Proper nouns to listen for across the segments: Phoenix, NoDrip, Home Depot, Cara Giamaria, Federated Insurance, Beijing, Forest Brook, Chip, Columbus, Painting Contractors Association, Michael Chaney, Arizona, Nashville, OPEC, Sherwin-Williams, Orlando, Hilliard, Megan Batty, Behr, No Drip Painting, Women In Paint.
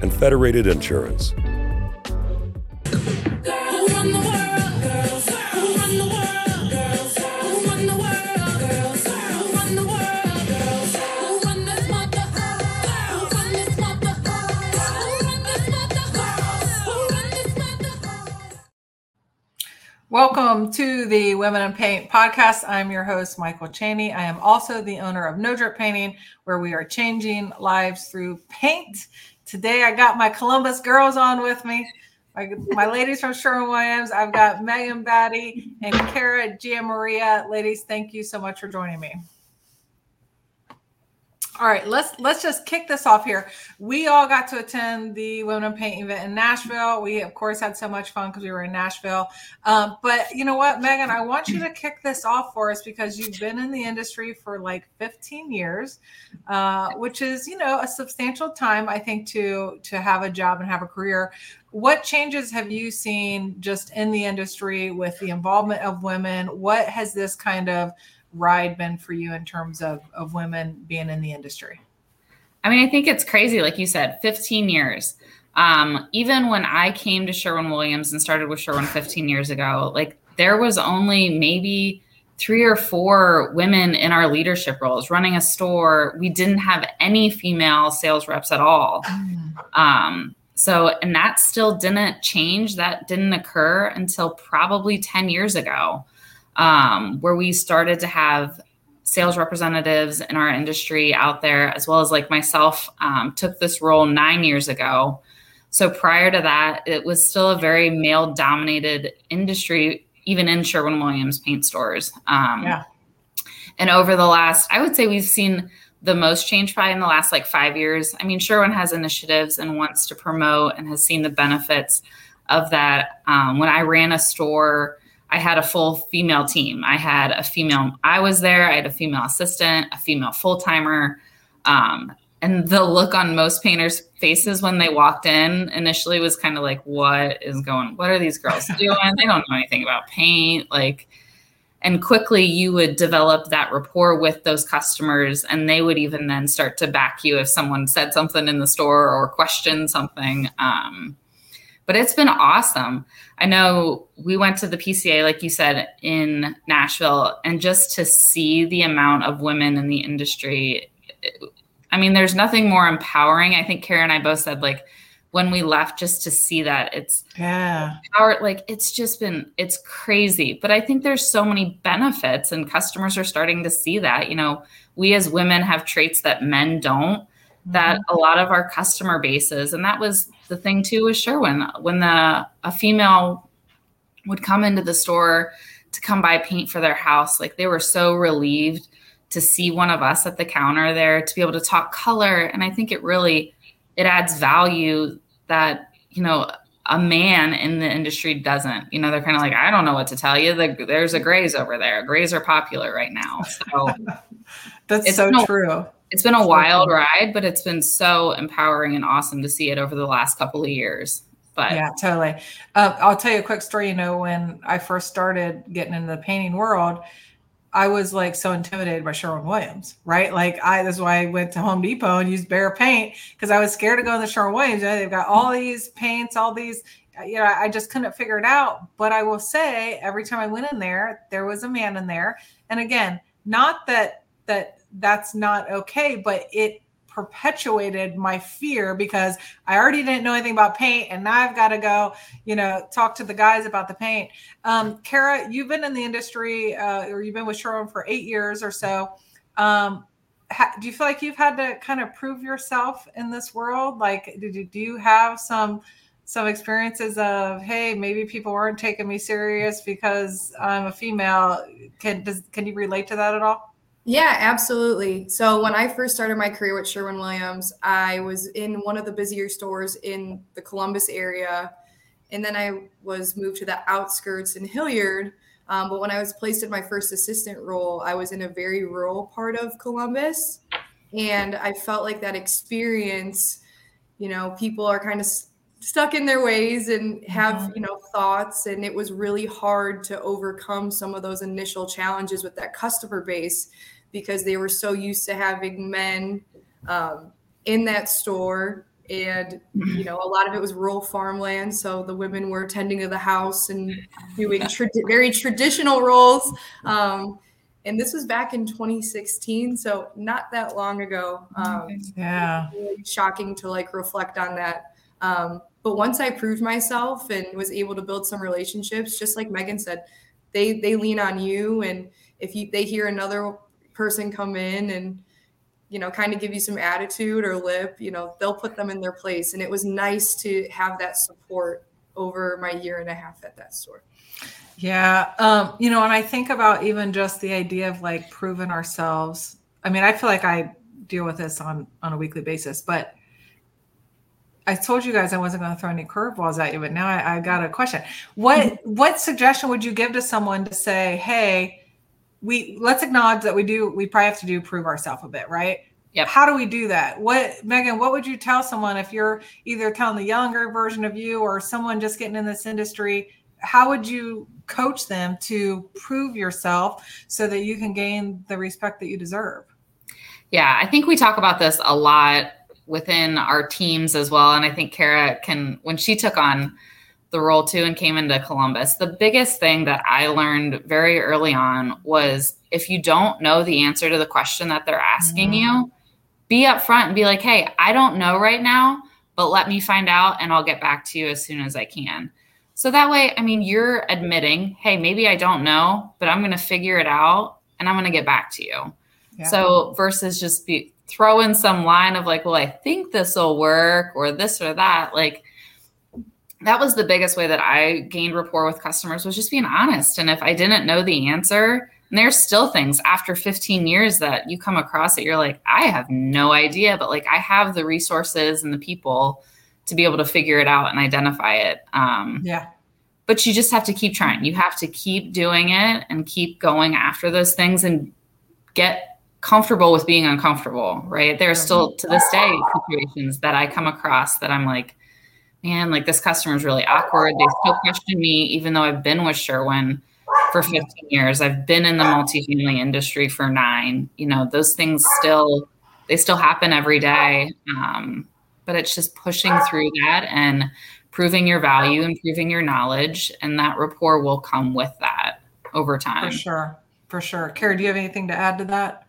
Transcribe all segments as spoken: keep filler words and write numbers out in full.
and Federated Insurance. Welcome to the Women in Paint podcast. I'm your host, Michael Chaney. I am also the owner of No Drip Painting, where we are changing lives through paint. Today, I got my Columbus girls on with me, my, my ladies from Sherwin-Williams. I've got Megan Batty and Cara Giamaria. Ladies, thank you so much for joining me. All right, let's let's just kick this off here. We all got to attend the Women in Paint event in Nashville. We, of course, had so much fun because we were in Nashville. Um, but you know what, Megan, I want you to kick this off for us because you've been in the industry for like fifteen years, uh, which is, you know, a substantial time, I think, to to have a job and have a career. What changes have you seen just in the industry with the involvement of women? What has this kind of ride been for you in terms of of women being in the industry? I mean, I think it's crazy. Like you said, fifteen years. Um, even when I came to Sherwin-Williams and started with Sherwin fifteen years ago, like there was only maybe three or four women in our leadership roles running a store. We didn't have any female sales reps at all. Um, so, and that still didn't change. That didn't occur until probably ten years ago. Um, where we started to have sales representatives in our industry out there, as well as like myself, um, took this role nine years ago. So prior to that, it was still a very male dominated industry, even in Sherwin-Williams paint stores. Um, yeah. And over the last, I would say we've seen the most change probably in the last like five years. I mean, Sherwin has initiatives and wants to promote and has seen the benefits of that. Um, when I ran a store, I had a full female team. I had a female, I was there. I had a female assistant, a female full-timer. Um, and the look on most painters' faces when they walked in initially was kind of like, what is going, what are these girls doing? They don't know anything about paint. Like, and quickly you would develop that rapport with those customers and they would even then start to back you if someone said something in the store or questioned something. Um, But it's been awesome. I know we went to the P C A, like you said, in Nashville, and just to see the amount of women in the industry, it, I mean, there's nothing more empowering. I think Cara and I both said, like, when we left, just to see that it's yeah, power, like it's just been, it's crazy. But I think there's so many benefits, and customers are starting to see that. You know, we as women have traits that men don't. That a lot of our customer bases, and that was the thing too with Sherwin, when the a female would come into the store to come buy paint for their house, like they were so relieved to see one of us at the counter there to be able to talk color. And I think it really, it adds value that, you know, a man in the industry doesn't. You know, they're kind of like, I don't know what to tell you. The, there's a grays over there. Grays are popular right now. So that's so no, true. It's been a wild ride, but it's been so empowering and awesome to see it over the last couple of years. But yeah, totally. Uh, I'll tell you a quick story. You know, when I first started getting into the painting world, I was like so intimidated by Sherwin-Williams, right? Like I, that's why I went to Home Depot and used Behr paint because I was scared to go to the Sherwin-Williams. You know, they've got all these paints, all these, you know, I just couldn't figure it out. But I will say every time I went in there, there was a man in there. And again, not that, that, that's not okay, but it perpetuated my fear because I already didn't know anything about paint and now I've got to go, you know, talk to the guys about the paint. Um, Cara, you've been in the industry uh, or you've been with Sherwin for eight years or so. Um, ha- do you feel like you've had to kind of prove yourself in this world? Like, did you, do you have some, some experiences of, hey, maybe people weren't taking me serious because I'm a female? Can, does, can you relate to that at all? Yeah, absolutely. So when I first started my career with Sherwin-Williams, I was in one of the busier stores in the Columbus area. And then I was moved to the outskirts in Hilliard. Um, but when I was placed in my first assistant role, I was in a very rural part of Columbus. And I felt like that experience, you know, people are kind of st- stuck in their ways and have, you know, thoughts. And it was really hard to overcome some of those initial challenges with that customer base because they were so used to having men um, in that store. And, you know, a lot of it was rural farmland. So the women were tending to the house and doing tra- very traditional roles. Um, and this was back in twenty sixteen. So not that long ago. Um, yeah. Really shocking to like reflect on that. Um, but once I proved myself and was able to build some relationships, just like Megan said, they, they lean on you. And if you, they hear another person come in and, you know, kind of give you some attitude or lip, you know, they'll put them in their place. And it was nice to have that support over my year and a half at that store. Yeah. Um, you know, and I think about even just the idea of like proving ourselves. I mean, I feel like I deal with this on, on a weekly basis, but I told you guys I wasn't going to throw any curveballs at you, but now I, I got a question. What, what suggestion would you give to someone to say, hey, we let's acknowledge that we do, we probably have to do prove ourselves a bit, right? Yeah. How do we do that? What, Megan, what would you tell someone if you're either telling the younger version of you or someone just getting in this industry, how would you coach them to prove yourself so that you can gain the respect that you deserve? Yeah. I think we talk about this a lot within our teams as well. And I think Cara can, when she took on the role too and came into Columbus, the biggest thing that I learned very early on was if you don't know the answer to the question that they're asking mm-hmm. you, be upfront and be like, hey, I don't know right now, but let me find out and I'll get back to you as soon as I can. So that way, I mean, you're admitting, hey, maybe I don't know, but I'm going to figure it out and I'm going to get back to you. Yeah. So versus just be throw in some line of like, well, I think this will work or this or that. Like, that was the biggest way that I gained rapport with customers was just being honest. And if I didn't know the answer, and there's still things after fifteen years that you come across that you're like, I have no idea, but like I have the resources and the people to be able to figure it out and identify it. Um, yeah. But you just have to keep trying. You have to keep doing it and keep going after those things and get comfortable with being uncomfortable, right? There are still to this day situations that I come across that I'm like, man, like this customer is really awkward. They still question me, even though I've been with Sherwin for fifteen years. I've been in the multifamily industry for nine. You know, those things still, they still happen every day. Um, but it's just pushing through that and proving your value and proving your knowledge. And that rapport will come with that over time. For sure. For sure. Cara, do you have anything to add to that?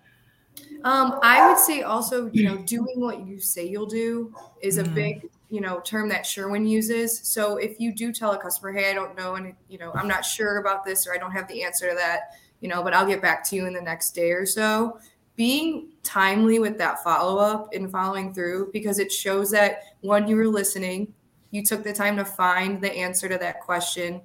Um, I would say also, you know, doing what you say you'll do is a mm. big, you know, term that Sherwin uses. So if you do tell a customer, hey, I don't know, and, you know, I'm not sure about this, or I don't have the answer to that, you know, but I'll get back to you in the next day or so, being timely with that follow-up and following through, because it shows that one, you were listening, you took the time to find the answer to that question,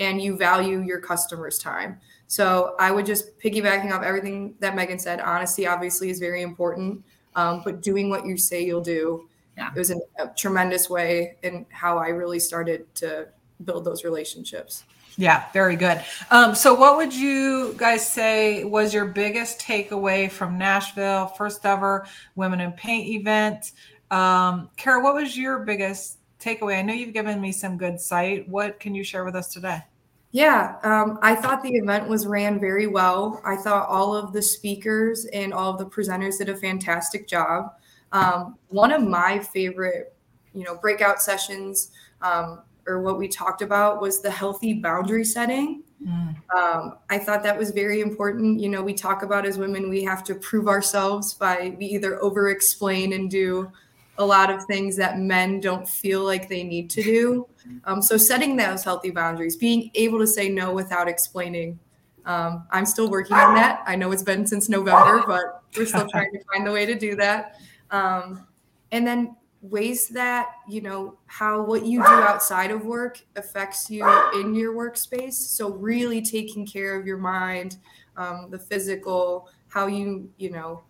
and you value your customer's time. So I would just piggybacking off everything that Megan said, honesty obviously is very important, um, but doing what you say you'll do, yeah. It was a, a tremendous way in how I really started to build those relationships. Yeah, very good. Um, so what would you guys say was your biggest takeaway from Nashville, first ever Women in Paint event? Um, Cara, what was your biggest takeaway? I know you've given me some good sight. What can you share with us today? Yeah, um, I thought the event was ran very well. I thought all of the speakers and all of the presenters did a fantastic job. Um, one of my favorite, you know, breakout sessions um, or what we talked about was the healthy boundary setting. Mm. Um, I thought that was very important. You know, we talk about as women, we have to prove ourselves by we either over-explain and do a lot of things that men don't feel like they need to do. Um, so setting those healthy boundaries, being able to say no without explaining. Um, I'm still working on that. I know it's been since November, but we're still trying to find the way to do that. Um, and then ways that, you know, how what you do outside of work affects you in your workspace. So really taking care of your mind, um, the physical, how you, you know,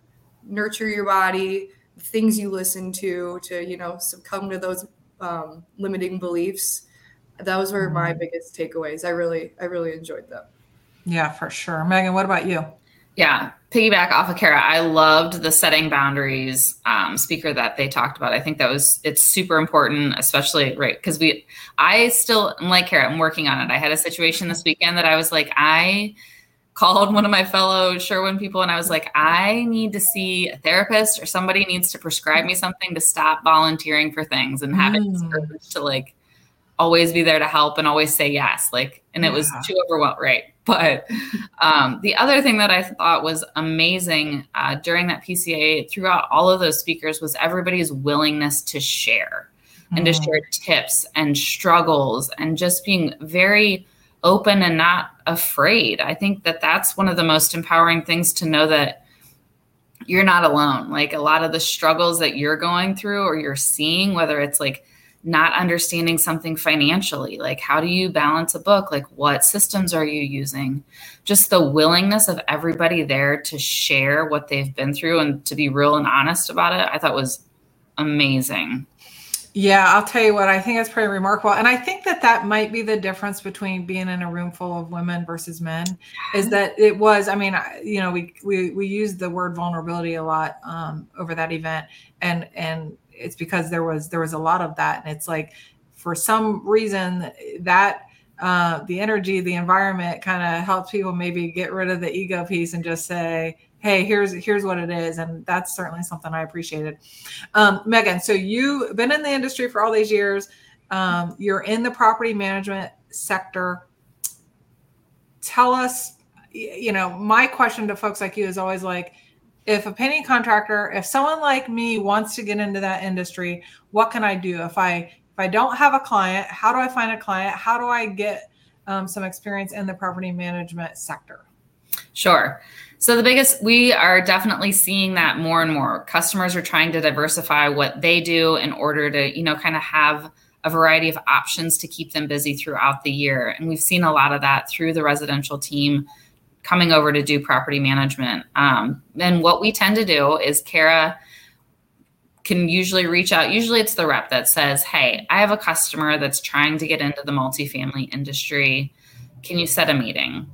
nurture your body, the things you listen to, to, you know, succumb to those um, limiting beliefs. Those were my biggest takeaways. I really, I really enjoyed them. Yeah, for sure. Megan, what about you? Yeah. Piggyback off of Cara. I loved the setting boundaries um, speaker that they talked about. I think that was, it's super important, especially right. Cause we, I still am like Cara, I'm working on it. I had a situation this weekend that I was like, I called one of my fellow Sherwin people and I was like, I need to see a therapist or somebody needs to prescribe me something to stop volunteering for things and having mm. this urge to like always be there to help and always say yes. Like, and it yeah. was too overwhelmed. Right. But um, the other thing that I thought was amazing uh, during that P C A throughout all of those speakers was everybody's willingness to share mm. and to share tips and struggles and just being very open and not afraid. I think that that's one of the most empowering things to know that you're not alone. Like a lot of the struggles that you're going through or you're seeing, whether it's like not understanding something financially, like how do you balance a book? Like what systems are you using? Just the willingness of everybody there to share what they've been through and to be real and honest about it, I thought was amazing. Yeah, I'll tell you what, I think it's pretty remarkable. And I think that that might be the difference between being in a room full of women versus men is that it was, I mean, you know, we, we, we used the word vulnerability a lot um, over that event and, and, it's because there was, there was a lot of that. And it's like, for some reason that, uh, the energy, the environment kind of helps people maybe get rid of the ego piece and just say, hey, here's, here's what it is. And that's certainly something I appreciated. Um, Megan, so you've been in the industry for all these years. Um, you're in the property management sector. Tell us, you know, my question to folks like you is always like, if a painting contractor, if someone like me wants to get into that industry, what can I do? If I if I don't have a client, how do I find a client? How do I get um, some experience in the property management sector? Sure. So the biggest, we are definitely seeing that more and more. Customers are trying to diversify what they do in order to, you know, kind of have a variety of options to keep them busy throughout the year. And we've seen a lot of that through the residential team coming over to do property management. Um, and what we tend to do is Cara can usually reach out. Usually it's the rep that says, hey, I have a customer that's trying to get into the multifamily industry. Can you set a meeting?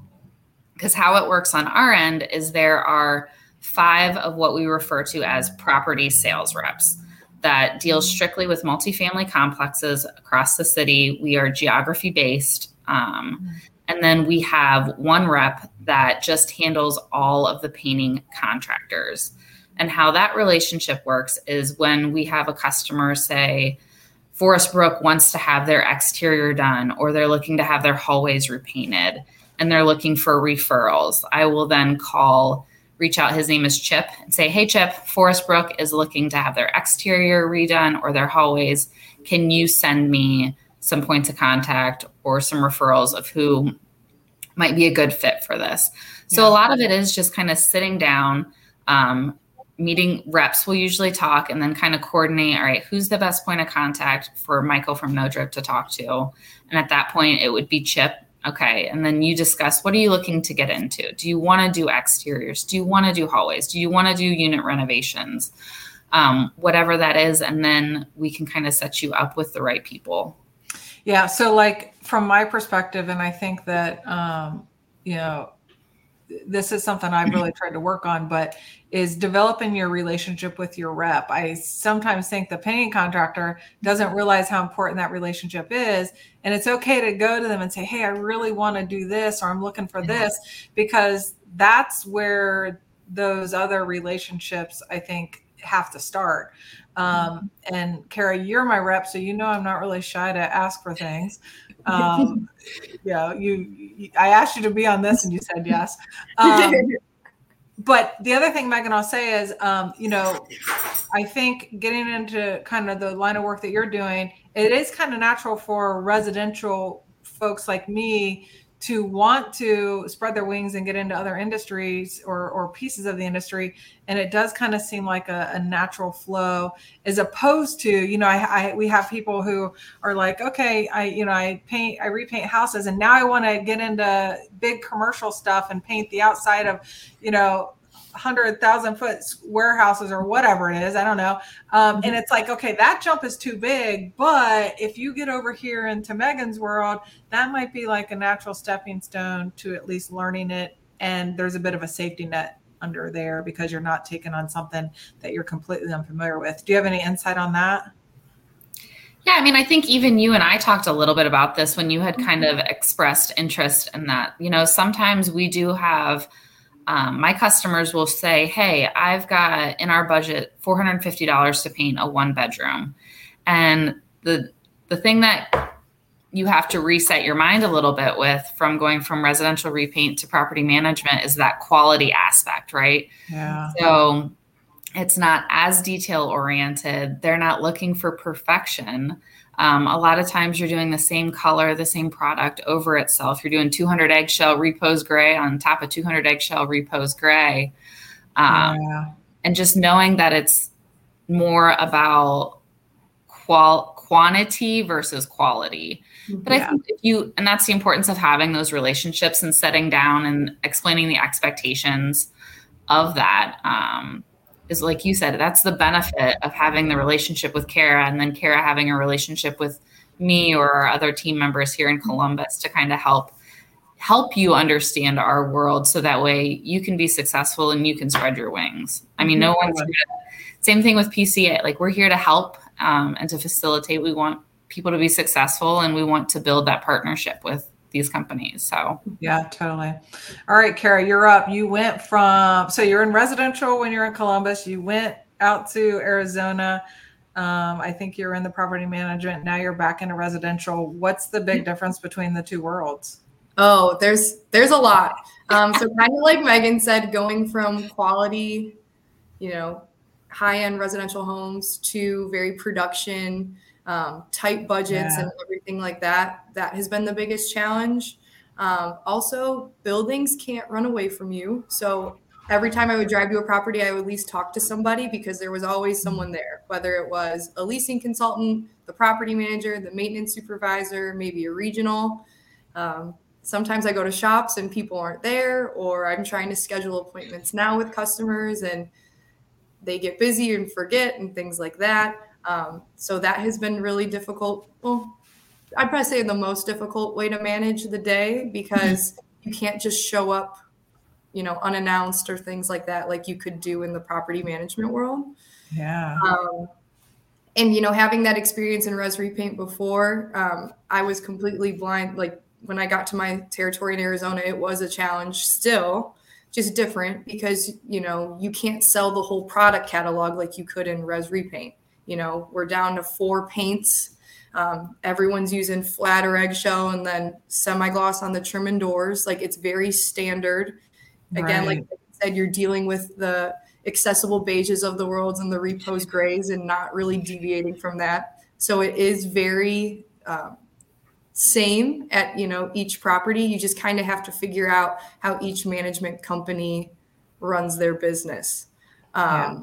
Because how it works on our end is there are five of what we refer to as property sales reps that deal strictly with multifamily complexes across the city. We are geography based. Um, mm-hmm. And then we have one rep that just handles all of the painting contractors. And how that relationship works is when we have a customer say, Forest Brook wants to have their exterior done, or they're looking to have their hallways repainted and they're looking for referrals. I will then call, reach out, his name is Chip, and say, hey Chip, Forest Brook is looking to have their exterior redone or their hallways. Can you send me some points of contact or some referrals of who might be a good fit for this? So yeah. A lot of it is just kind of sitting down, um, meeting reps will usually talk and then kind of coordinate, all right, who's the best point of contact for Michael from NoDrip to talk to? And at that point it would be Chip. Okay. And then you discuss, what are you looking to get into? Do you want to do exteriors? Do you want to do hallways? Do you want to do unit renovations? Um, whatever that is. And then we can kind of set you up with the right people. Yeah. So like from my perspective, and I think that, um, you know, this is something I've really tried to work on, but is developing your relationship with your rep. I sometimes think the painting contractor doesn't realize how important that relationship is. And it's okay to go to them and say, hey, I really want to do this, or I'm looking for this, because that's where those other relationships, I think, have to start. Um, and Cara, you're my rep, so you know I'm not really shy to ask for things. Um, you know, you, I asked you to be on this and you said yes. Um, but the other thing, Megan, I'll say is, um, you know, I think getting into kind of the line of work that you're doing, it is kind of natural for residential folks like me to want to spread their wings and get into other industries or, or pieces of the industry. And it does kind of seem like a, a natural flow, as opposed to, you know, I, I, we have people who are like, okay, I, you know, I paint, I repaint houses, and now I want to get into big commercial stuff and paint the outside of, you know, hundred thousand foot warehouses or whatever it is. I don't know. Um, mm-hmm. And it's like, okay, that jump is too big. But if you get over here into Megan's world, that might be like a natural stepping stone to at least learning it. And there's a bit of a safety net under there because you're not taking on something that you're completely unfamiliar with. Do you have any insight on that? Yeah, I mean, I think even you and I talked a little bit about this when you had kind of expressed interest in that. You know, sometimes we do have, um, my customers will say, hey, I've got in our budget four hundred fifty dollars to paint a one bedroom. And the the thing that you have to reset your mind a little bit with from going from residential repaint to property management is that quality aspect, right? Yeah. So it's not as detail oriented. They're not looking for perfection. Um, a lot of times you're doing the same color, the same product over itself. You're doing two hundred eggshell repose gray on top of two hundred eggshell repose gray. Um, yeah. And just knowing that it's more about qual- quantity versus quality. But yeah. I think if you, and that's the importance of having those relationships and setting down and explaining the expectations of that. Um, is like you said, that's the benefit of having the relationship with Cara and then Cara having a relationship with me or our other team members here in Columbus to kind of help help you understand our world so that way you can be successful and you can spread your wings. I mean, no one's here. Same thing with P C A. Like we're here to help um, and to facilitate. We want people to be successful and we want to build that partnership with these companies. So yeah, totally. All right, Cara, you're up. You went from, so you're in residential when you're in Columbus, you went out to Arizona. Um, I think you're in the property management. Now you're back into residential. What's the big difference between the two worlds? Oh, there's, there's a lot. Um, so kind of like Megan said, going from quality, you know, high-end residential homes to very production, Um, tight budgets yeah. and everything like that. That has been the biggest challenge. Um, also, buildings can't run away from you. So every time I would drive to a property, I would at least talk to somebody because there was always someone there, whether it was a leasing consultant, the property manager, the maintenance supervisor, maybe a regional. Um, sometimes I go to shops and people aren't there, or I'm trying to schedule appointments now with customers and they get busy and forget and things like that. Um, so that has been really difficult. Well, I'd probably say the most difficult way to manage the day because you can't just show up, you know, unannounced or things like that, like you could do in the property management world. Yeah. Um, and, you know, having that experience in res repaint before, um, I was completely blind. Like when I got to my territory in Arizona, it was a challenge still, just different because, you know, you can't sell the whole product catalog like you could in res repaint. You know, we're down to four paints. Um, everyone's using flat or eggshell and then semi-gloss on the trim and doors. Like it's very standard. Again, right. Like I said, you're dealing with the accessible beiges of the worlds and the repose grays and not really deviating from that. So it is very um, same at, you know, each property. You just kind of have to figure out how each management company runs their business. Um, yeah.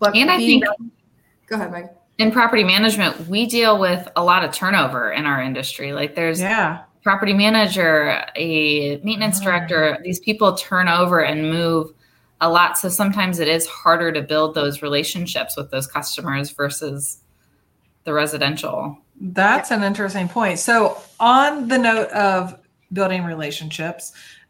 But and I think... Go ahead, Meg. In property management, we deal with a lot of turnover in our industry. Like there's yeah. a property manager, a maintenance yeah. director, these people turn over and move a lot. So sometimes it is harder to build those relationships with those customers versus the residential. That's yeah. an interesting point. So on the note of building relationships,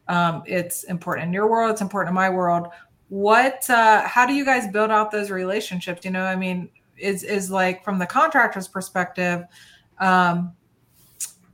um, it's important in your world, it's important in my world. What, uh, how do you guys build out those relationships? You know, I mean, is, is like from the contractor's perspective, um,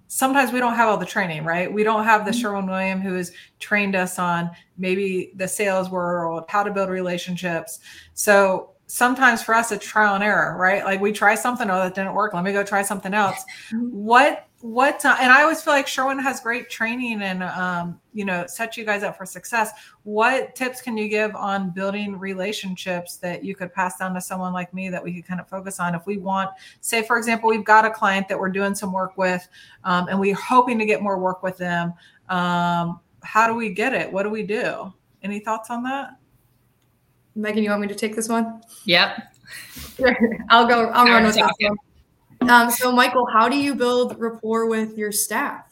sometimes we don't have all the training, right? We don't have the Sherwin-Williams who has trained us on maybe the sales world, how to build relationships. So sometimes for us, it's trial and error, right? Like we try something, oh, that didn't work. Let me go try something else. What, what, uh, and I always feel like Sherwin has great training and, um, you know, set you guys up for success. What tips can you give on building relationships that you could pass down to someone like me that we could kind of focus on if we want, say, for example, we've got a client that we're doing some work with, um, and we're hoping to get more work with them. Um, how do we get it? What do we do? Any thoughts on that? Megan, you want me to take this one? Yep. I'll go. I'll no, run with that one. Um, so, Michael, how do you build rapport with your staff?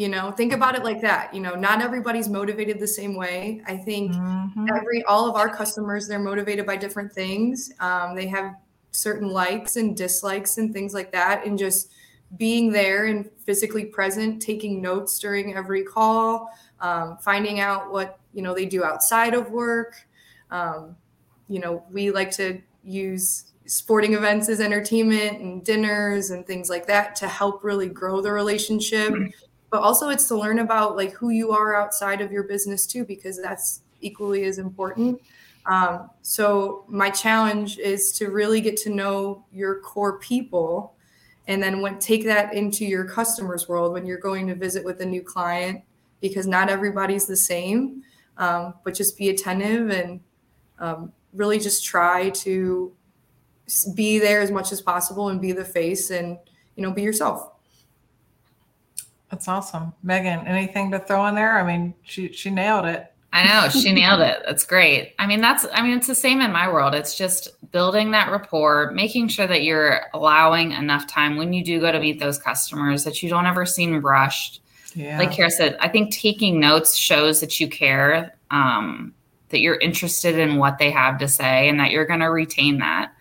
You know, think about it like that. You know, not everybody's motivated the same way. I think mm-hmm. every all of our customers, they're motivated by different things. Um, they have certain likes and dislikes and things like that. And just being there and physically present, taking notes during every call, um, finding out what, you know, they do outside of work. Um, you know, we like to use sporting events as entertainment and dinners and things like that to help really grow the relationship. Mm-hmm. But also it's to learn about like who you are outside of your business too, because that's equally as important. Um, so my challenge is to really get to know your core people and then when, take that into your customer's world when you're going to visit with a new client, because not everybody's the same, um, but just be attentive and um, really just try to be there as much as possible and be the face and, you know, be yourself. That's awesome. Megan, anything to throw in there? I mean, she, she nailed it. I know. She nailed it. That's great. I mean, that's, I mean, it's the same in my world. It's just building that rapport, making sure that you're allowing enough time when you do go to meet those customers that you don't ever seem rushed. Yeah. Like Cara said, I think taking notes shows that you care, um, that you're interested in what they have to say and that you're going to retain that.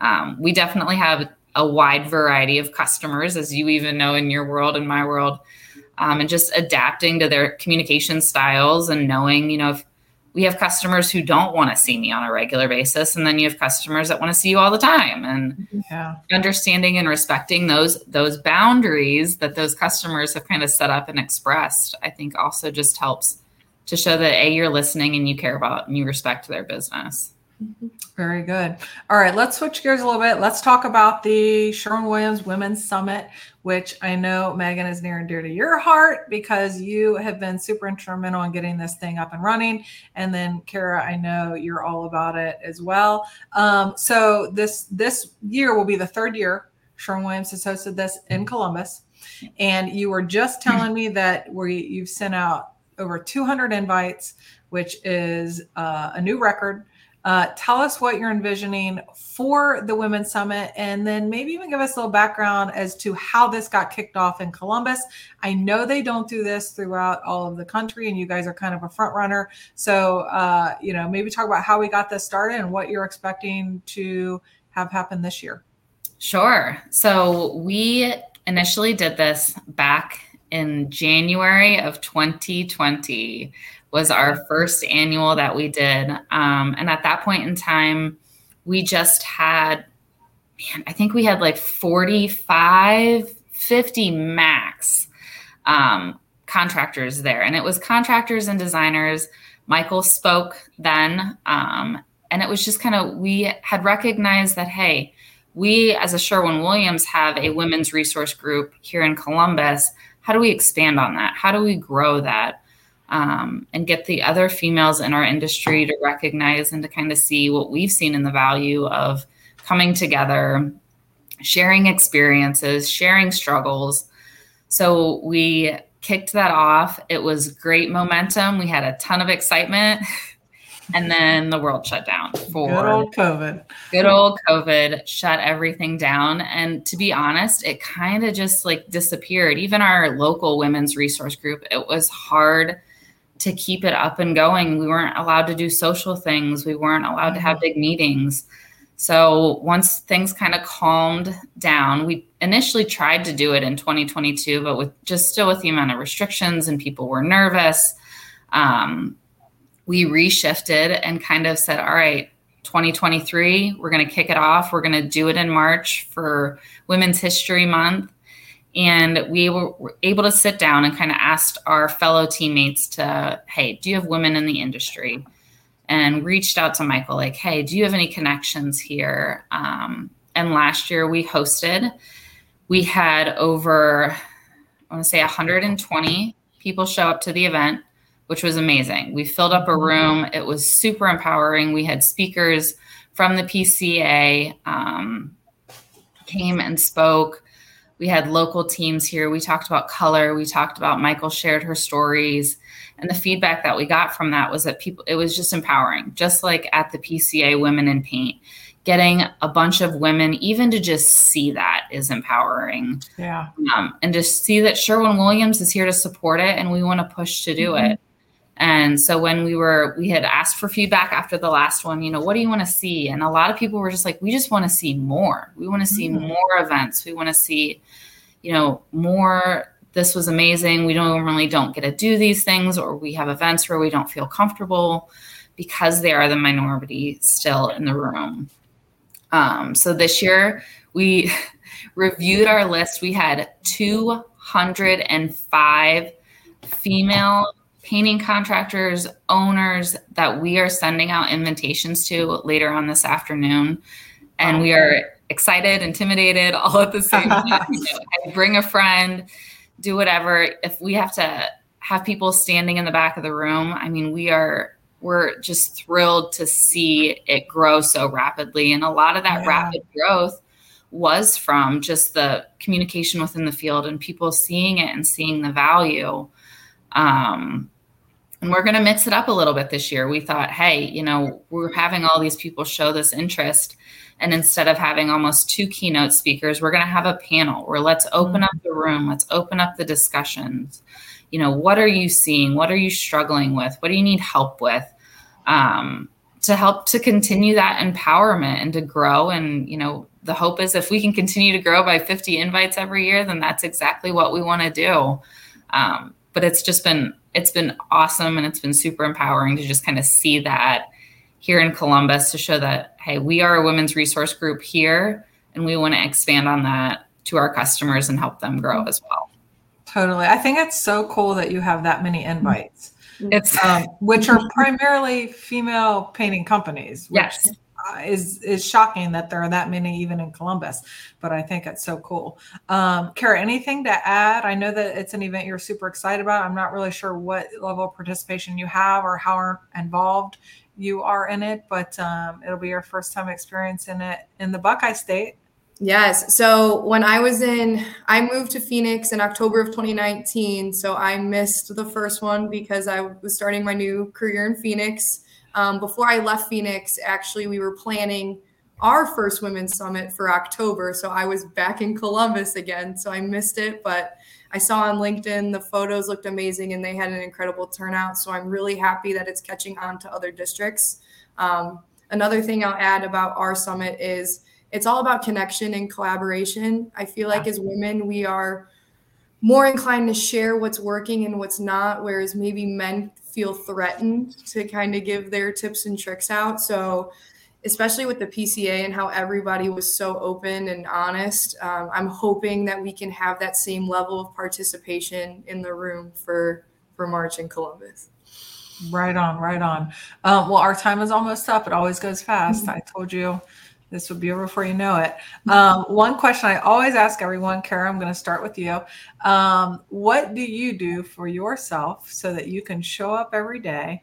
Um, we definitely have a wide variety of customers, as you even know in your world, in my world, um, and just adapting to their communication styles and knowing, you know, if we have customers who don't want to see me on a regular basis, and then you have customers that want to see you all the time, and yeah. understanding and respecting those, those boundaries that those customers have kind of set up and expressed, I think also just helps to show that A, you're listening and you care about and you respect their business. Very good. All right, let's switch gears a little bit. Let's talk about the Sherwin-Williams Women's Summit, which I know, Megan, is near and dear to your heart because you have been super instrumental in getting this thing up and running. And then, Cara, I know you're all about it as well. Um, so this this year will be the third year Sherwin-Williams has hosted this in Columbus. And you were just telling me that we, you've sent out over two hundred invites, which is uh, a new record. Uh, tell us what you're envisioning for the Women's Summit, and then maybe even give us a little background as to how this got kicked off in Columbus. I know they don't do this throughout all of the country, and you guys are kind of a front runner. So, uh, you know, maybe talk about how we got this started and what you're expecting to have happen this year. Sure. So we initially did this back in January of twenty twenty. Was our first annual that we did. Um, and at that point in time, we just had, man, I think we had like forty-five, fifty max um, contractors there. And it was contractors and designers. Michael spoke then. Um, and it was just kind of, we had recognized that, hey, we as a Sherwin-Williams have a women's resource group here in Columbus. How do we expand on that? How do we grow that? Um, and get the other females in our industry to recognize and to kind of see what we've seen in the value of coming together, sharing experiences, sharing struggles. So we kicked that off. It was great momentum. We had a ton of excitement. And then the world shut down for good old COVID. Good old COVID shut everything down. And to be honest, it kind of just like disappeared. Even our local women's resource group, it was hard to keep it up and going. We weren't allowed to do social things. We weren't allowed to have big meetings. So once things kind of calmed down, we initially tried to do it in twenty twenty-two, but with just still with the amount of restrictions and people were nervous. Um, we reshifted and kind of said, all right, twenty twenty-three, we're going to kick it off. We're going to do it in March for Women's History Month. And we were able to sit down and kind of asked our fellow teammates to, hey, do you have women in the industry? And reached out to Michael, like, hey, do you have any connections here? Um, and last year we hosted, we had over, I want to say one hundred twenty people show up to the event, which was amazing. We filled up a room. It was super empowering. We had speakers from the P C A um, came and spoke. We had local teams here. We talked about color. We talked about Michael shared her stories. And the feedback that we got from that was that people, it was just empowering, just like at the P C A Women in Paint. Getting a bunch of women, even to just see that, is empowering. Yeah. Um, and just see that Sherwin-Williams is here to support it, and we want to push to do mm-hmm. it. And so when we were, we had asked for feedback after the last one, you know, what do you want to see? And a lot of people were just like, we just want to see more. We want to see mm-hmm. more events. We want to see, you know, more. This was amazing. We don't really don't get to do these things, or we have events where we don't feel comfortable because they are the minority still in the room. Um, so this year we reviewed our list. We had two hundred five female painting contractors, owners that we are sending out invitations to later on this afternoon. And we are excited, intimidated, all at the same time. You know, bring a friend, do whatever. If we have to have people standing in the back of the room, I mean, we are we're just thrilled to see it grow so rapidly. And a lot of that yeah. rapid growth was from just the communication within the field and people seeing it and seeing the value. Um, and we're going to mix it up a little bit this year. We thought, hey, you know, we're having all these people show this interest. And instead of having almost two keynote speakers, we're going to have a panel where let's open up the room. Let's open up the discussions. You know, what are you seeing? What are you struggling with? What do you need help with? Um, to help to continue that empowerment and to grow. And, you know, the hope is if we can continue to grow by fifty invites every year, then that's exactly what we want to do. Um, but it's just been, it's been awesome. And it's been super empowering to just kind of see that here in Columbus, to show that, hey, we are a women's resource group here, and we want to expand on that to our customers and help them grow as well. Totally. I think it's so cool that you have that many invites. It's um, which are primarily female painting companies, which yes. is, is shocking that there are that many even in Columbus, but I think it's so cool. Um, Cara, anything to add? I know that it's an event you're super excited about. I'm not really sure what level of participation you have or how involved you are in it, but um, it'll be your first time experiencing it in the Buckeye State. Yes. So when I was in, I moved to Phoenix in October of twenty nineteen. So I missed the first one because I was starting my new career in Phoenix. Um, before I left Phoenix, actually, we were planning our first Women's Summit for October. So I was back in Columbus again. So I missed it, but I saw on LinkedIn, the photos looked amazing and they had an incredible turnout. So I'm really happy that it's catching on to other districts. Um, another thing I'll add about our summit is it's all about connection and collaboration. I feel like as women, we are more inclined to share what's working and what's not, whereas maybe men feel threatened to kind of give their tips and tricks out. So especially with the P C A and how everybody was so open and honest, um, I'm hoping that we can have that same level of participation in the room for, for March in Columbus. Right on, right on. Um, well, our time is almost up. It always goes fast. I told you. This will be over before you know it. Um, one question I always ask everyone, Cara, I'm going to start with you. Um, what do you do for yourself so that you can show up every day,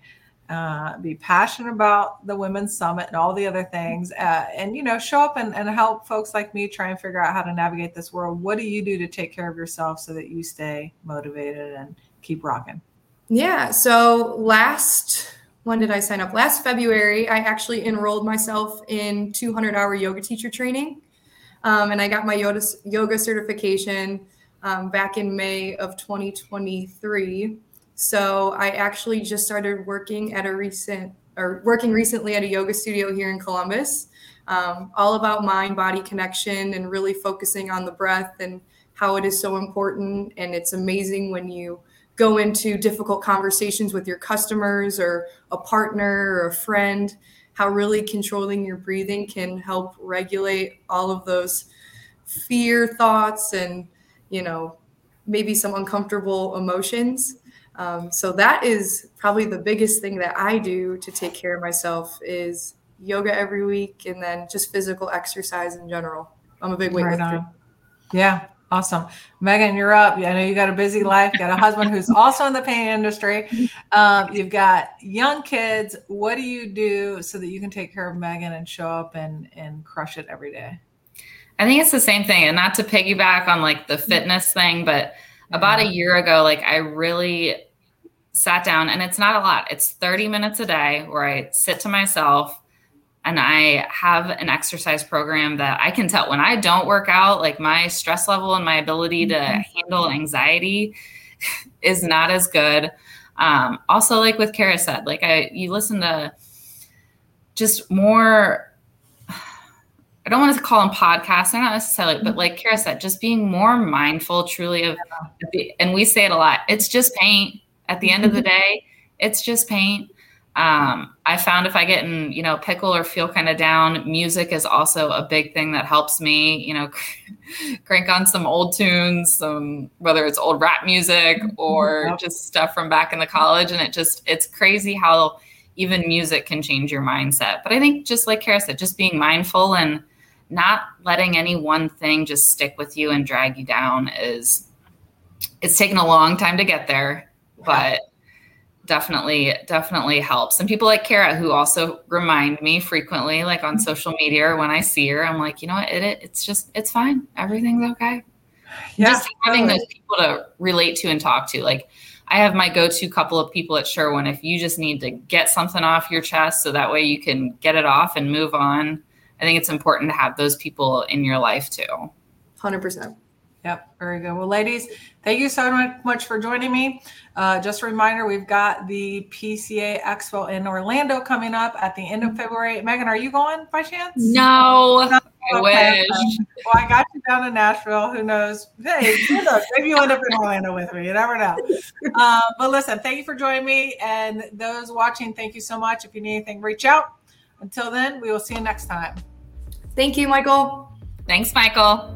uh, be passionate about the Women's Summit and all the other things, uh, and, you know, show up and, and help folks like me try and figure out how to navigate this world? What do you do to take care of yourself so that you stay motivated and keep rocking? Yeah. So last... When did I sign up? Last February, I actually enrolled myself in two hundred hour yoga teacher training. Um, and I got my yoga, yoga certification um, back in May of twenty twenty-three. So I actually just started working at a recent or working recently at a yoga studio here in Columbus, um, all about mind body connection and really focusing on the breath and how it is so important. And it's amazing when you go into difficult conversations with your customers or a partner or a friend, how really controlling your breathing can help regulate all of those fear thoughts and, you know, maybe some uncomfortable emotions. Um, so that is probably the biggest thing that I do to take care of myself is yoga every week and then just physical exercise in general. I'm a big weightlifter. Right. Yeah. Awesome. Megan, you're up. I know you got a busy life. You got a husband who's also in the paint industry. Um, you've got young kids. What do you do so that you can take care of Megan and show up and, and crush it every day? I think it's the same thing, and not to piggyback on like the fitness thing, but about a year ago, like I really sat down, and it's not a lot. It's thirty minutes a day where I sit to myself and I have an exercise program that I can tell when I don't work out, like my stress level and my ability to handle anxiety is not as good. Um, also, like with Cara said, like I, you listen to just more, I don't want to call them podcasts, they're not necessarily, but like Cara said, just being more mindful truly of, and we say it a lot, it's just paint. At the end of the day, it's just paint. Um, I found if I get in, you know, pickle or feel kind of down, music is also a big thing that helps me, you know, crank on some old tunes, some, whether it's old rap music or yep. just stuff from back in the college. And it just, it's crazy how even music can change your mindset. But I think just like Cara said, just being mindful and not letting any one thing just stick with you and drag you down is, it's taken a long time to get there, but definitely, definitely helps. And people like Cara, who also remind me frequently, like on social media or when I see her, I'm like, you know what, it, it it's just, it's fine. Everything's okay. Yeah, just having totally. Those people to relate to and talk to. Like I have my go-to couple of people at Sherwin. If you just need to get something off your chest so that way you can get it off and move on, I think it's important to have those people in your life too. one hundred percent. Yep. Very good. Well, ladies, thank you so much for joining me. Uh, just a reminder, we've got the P C A Expo in Orlando coming up at the end of February. Megan, are you going by chance? No, no I okay. wish. Well, I got you down to Nashville. Who knows? Hey, who knows? Maybe you end up in Orlando with me. You never know. Uh, but listen, thank you for joining me. And those watching, thank you so much. If you need anything, reach out. Until then, we will see you next time. Thank you, Michael. Thanks, Michael.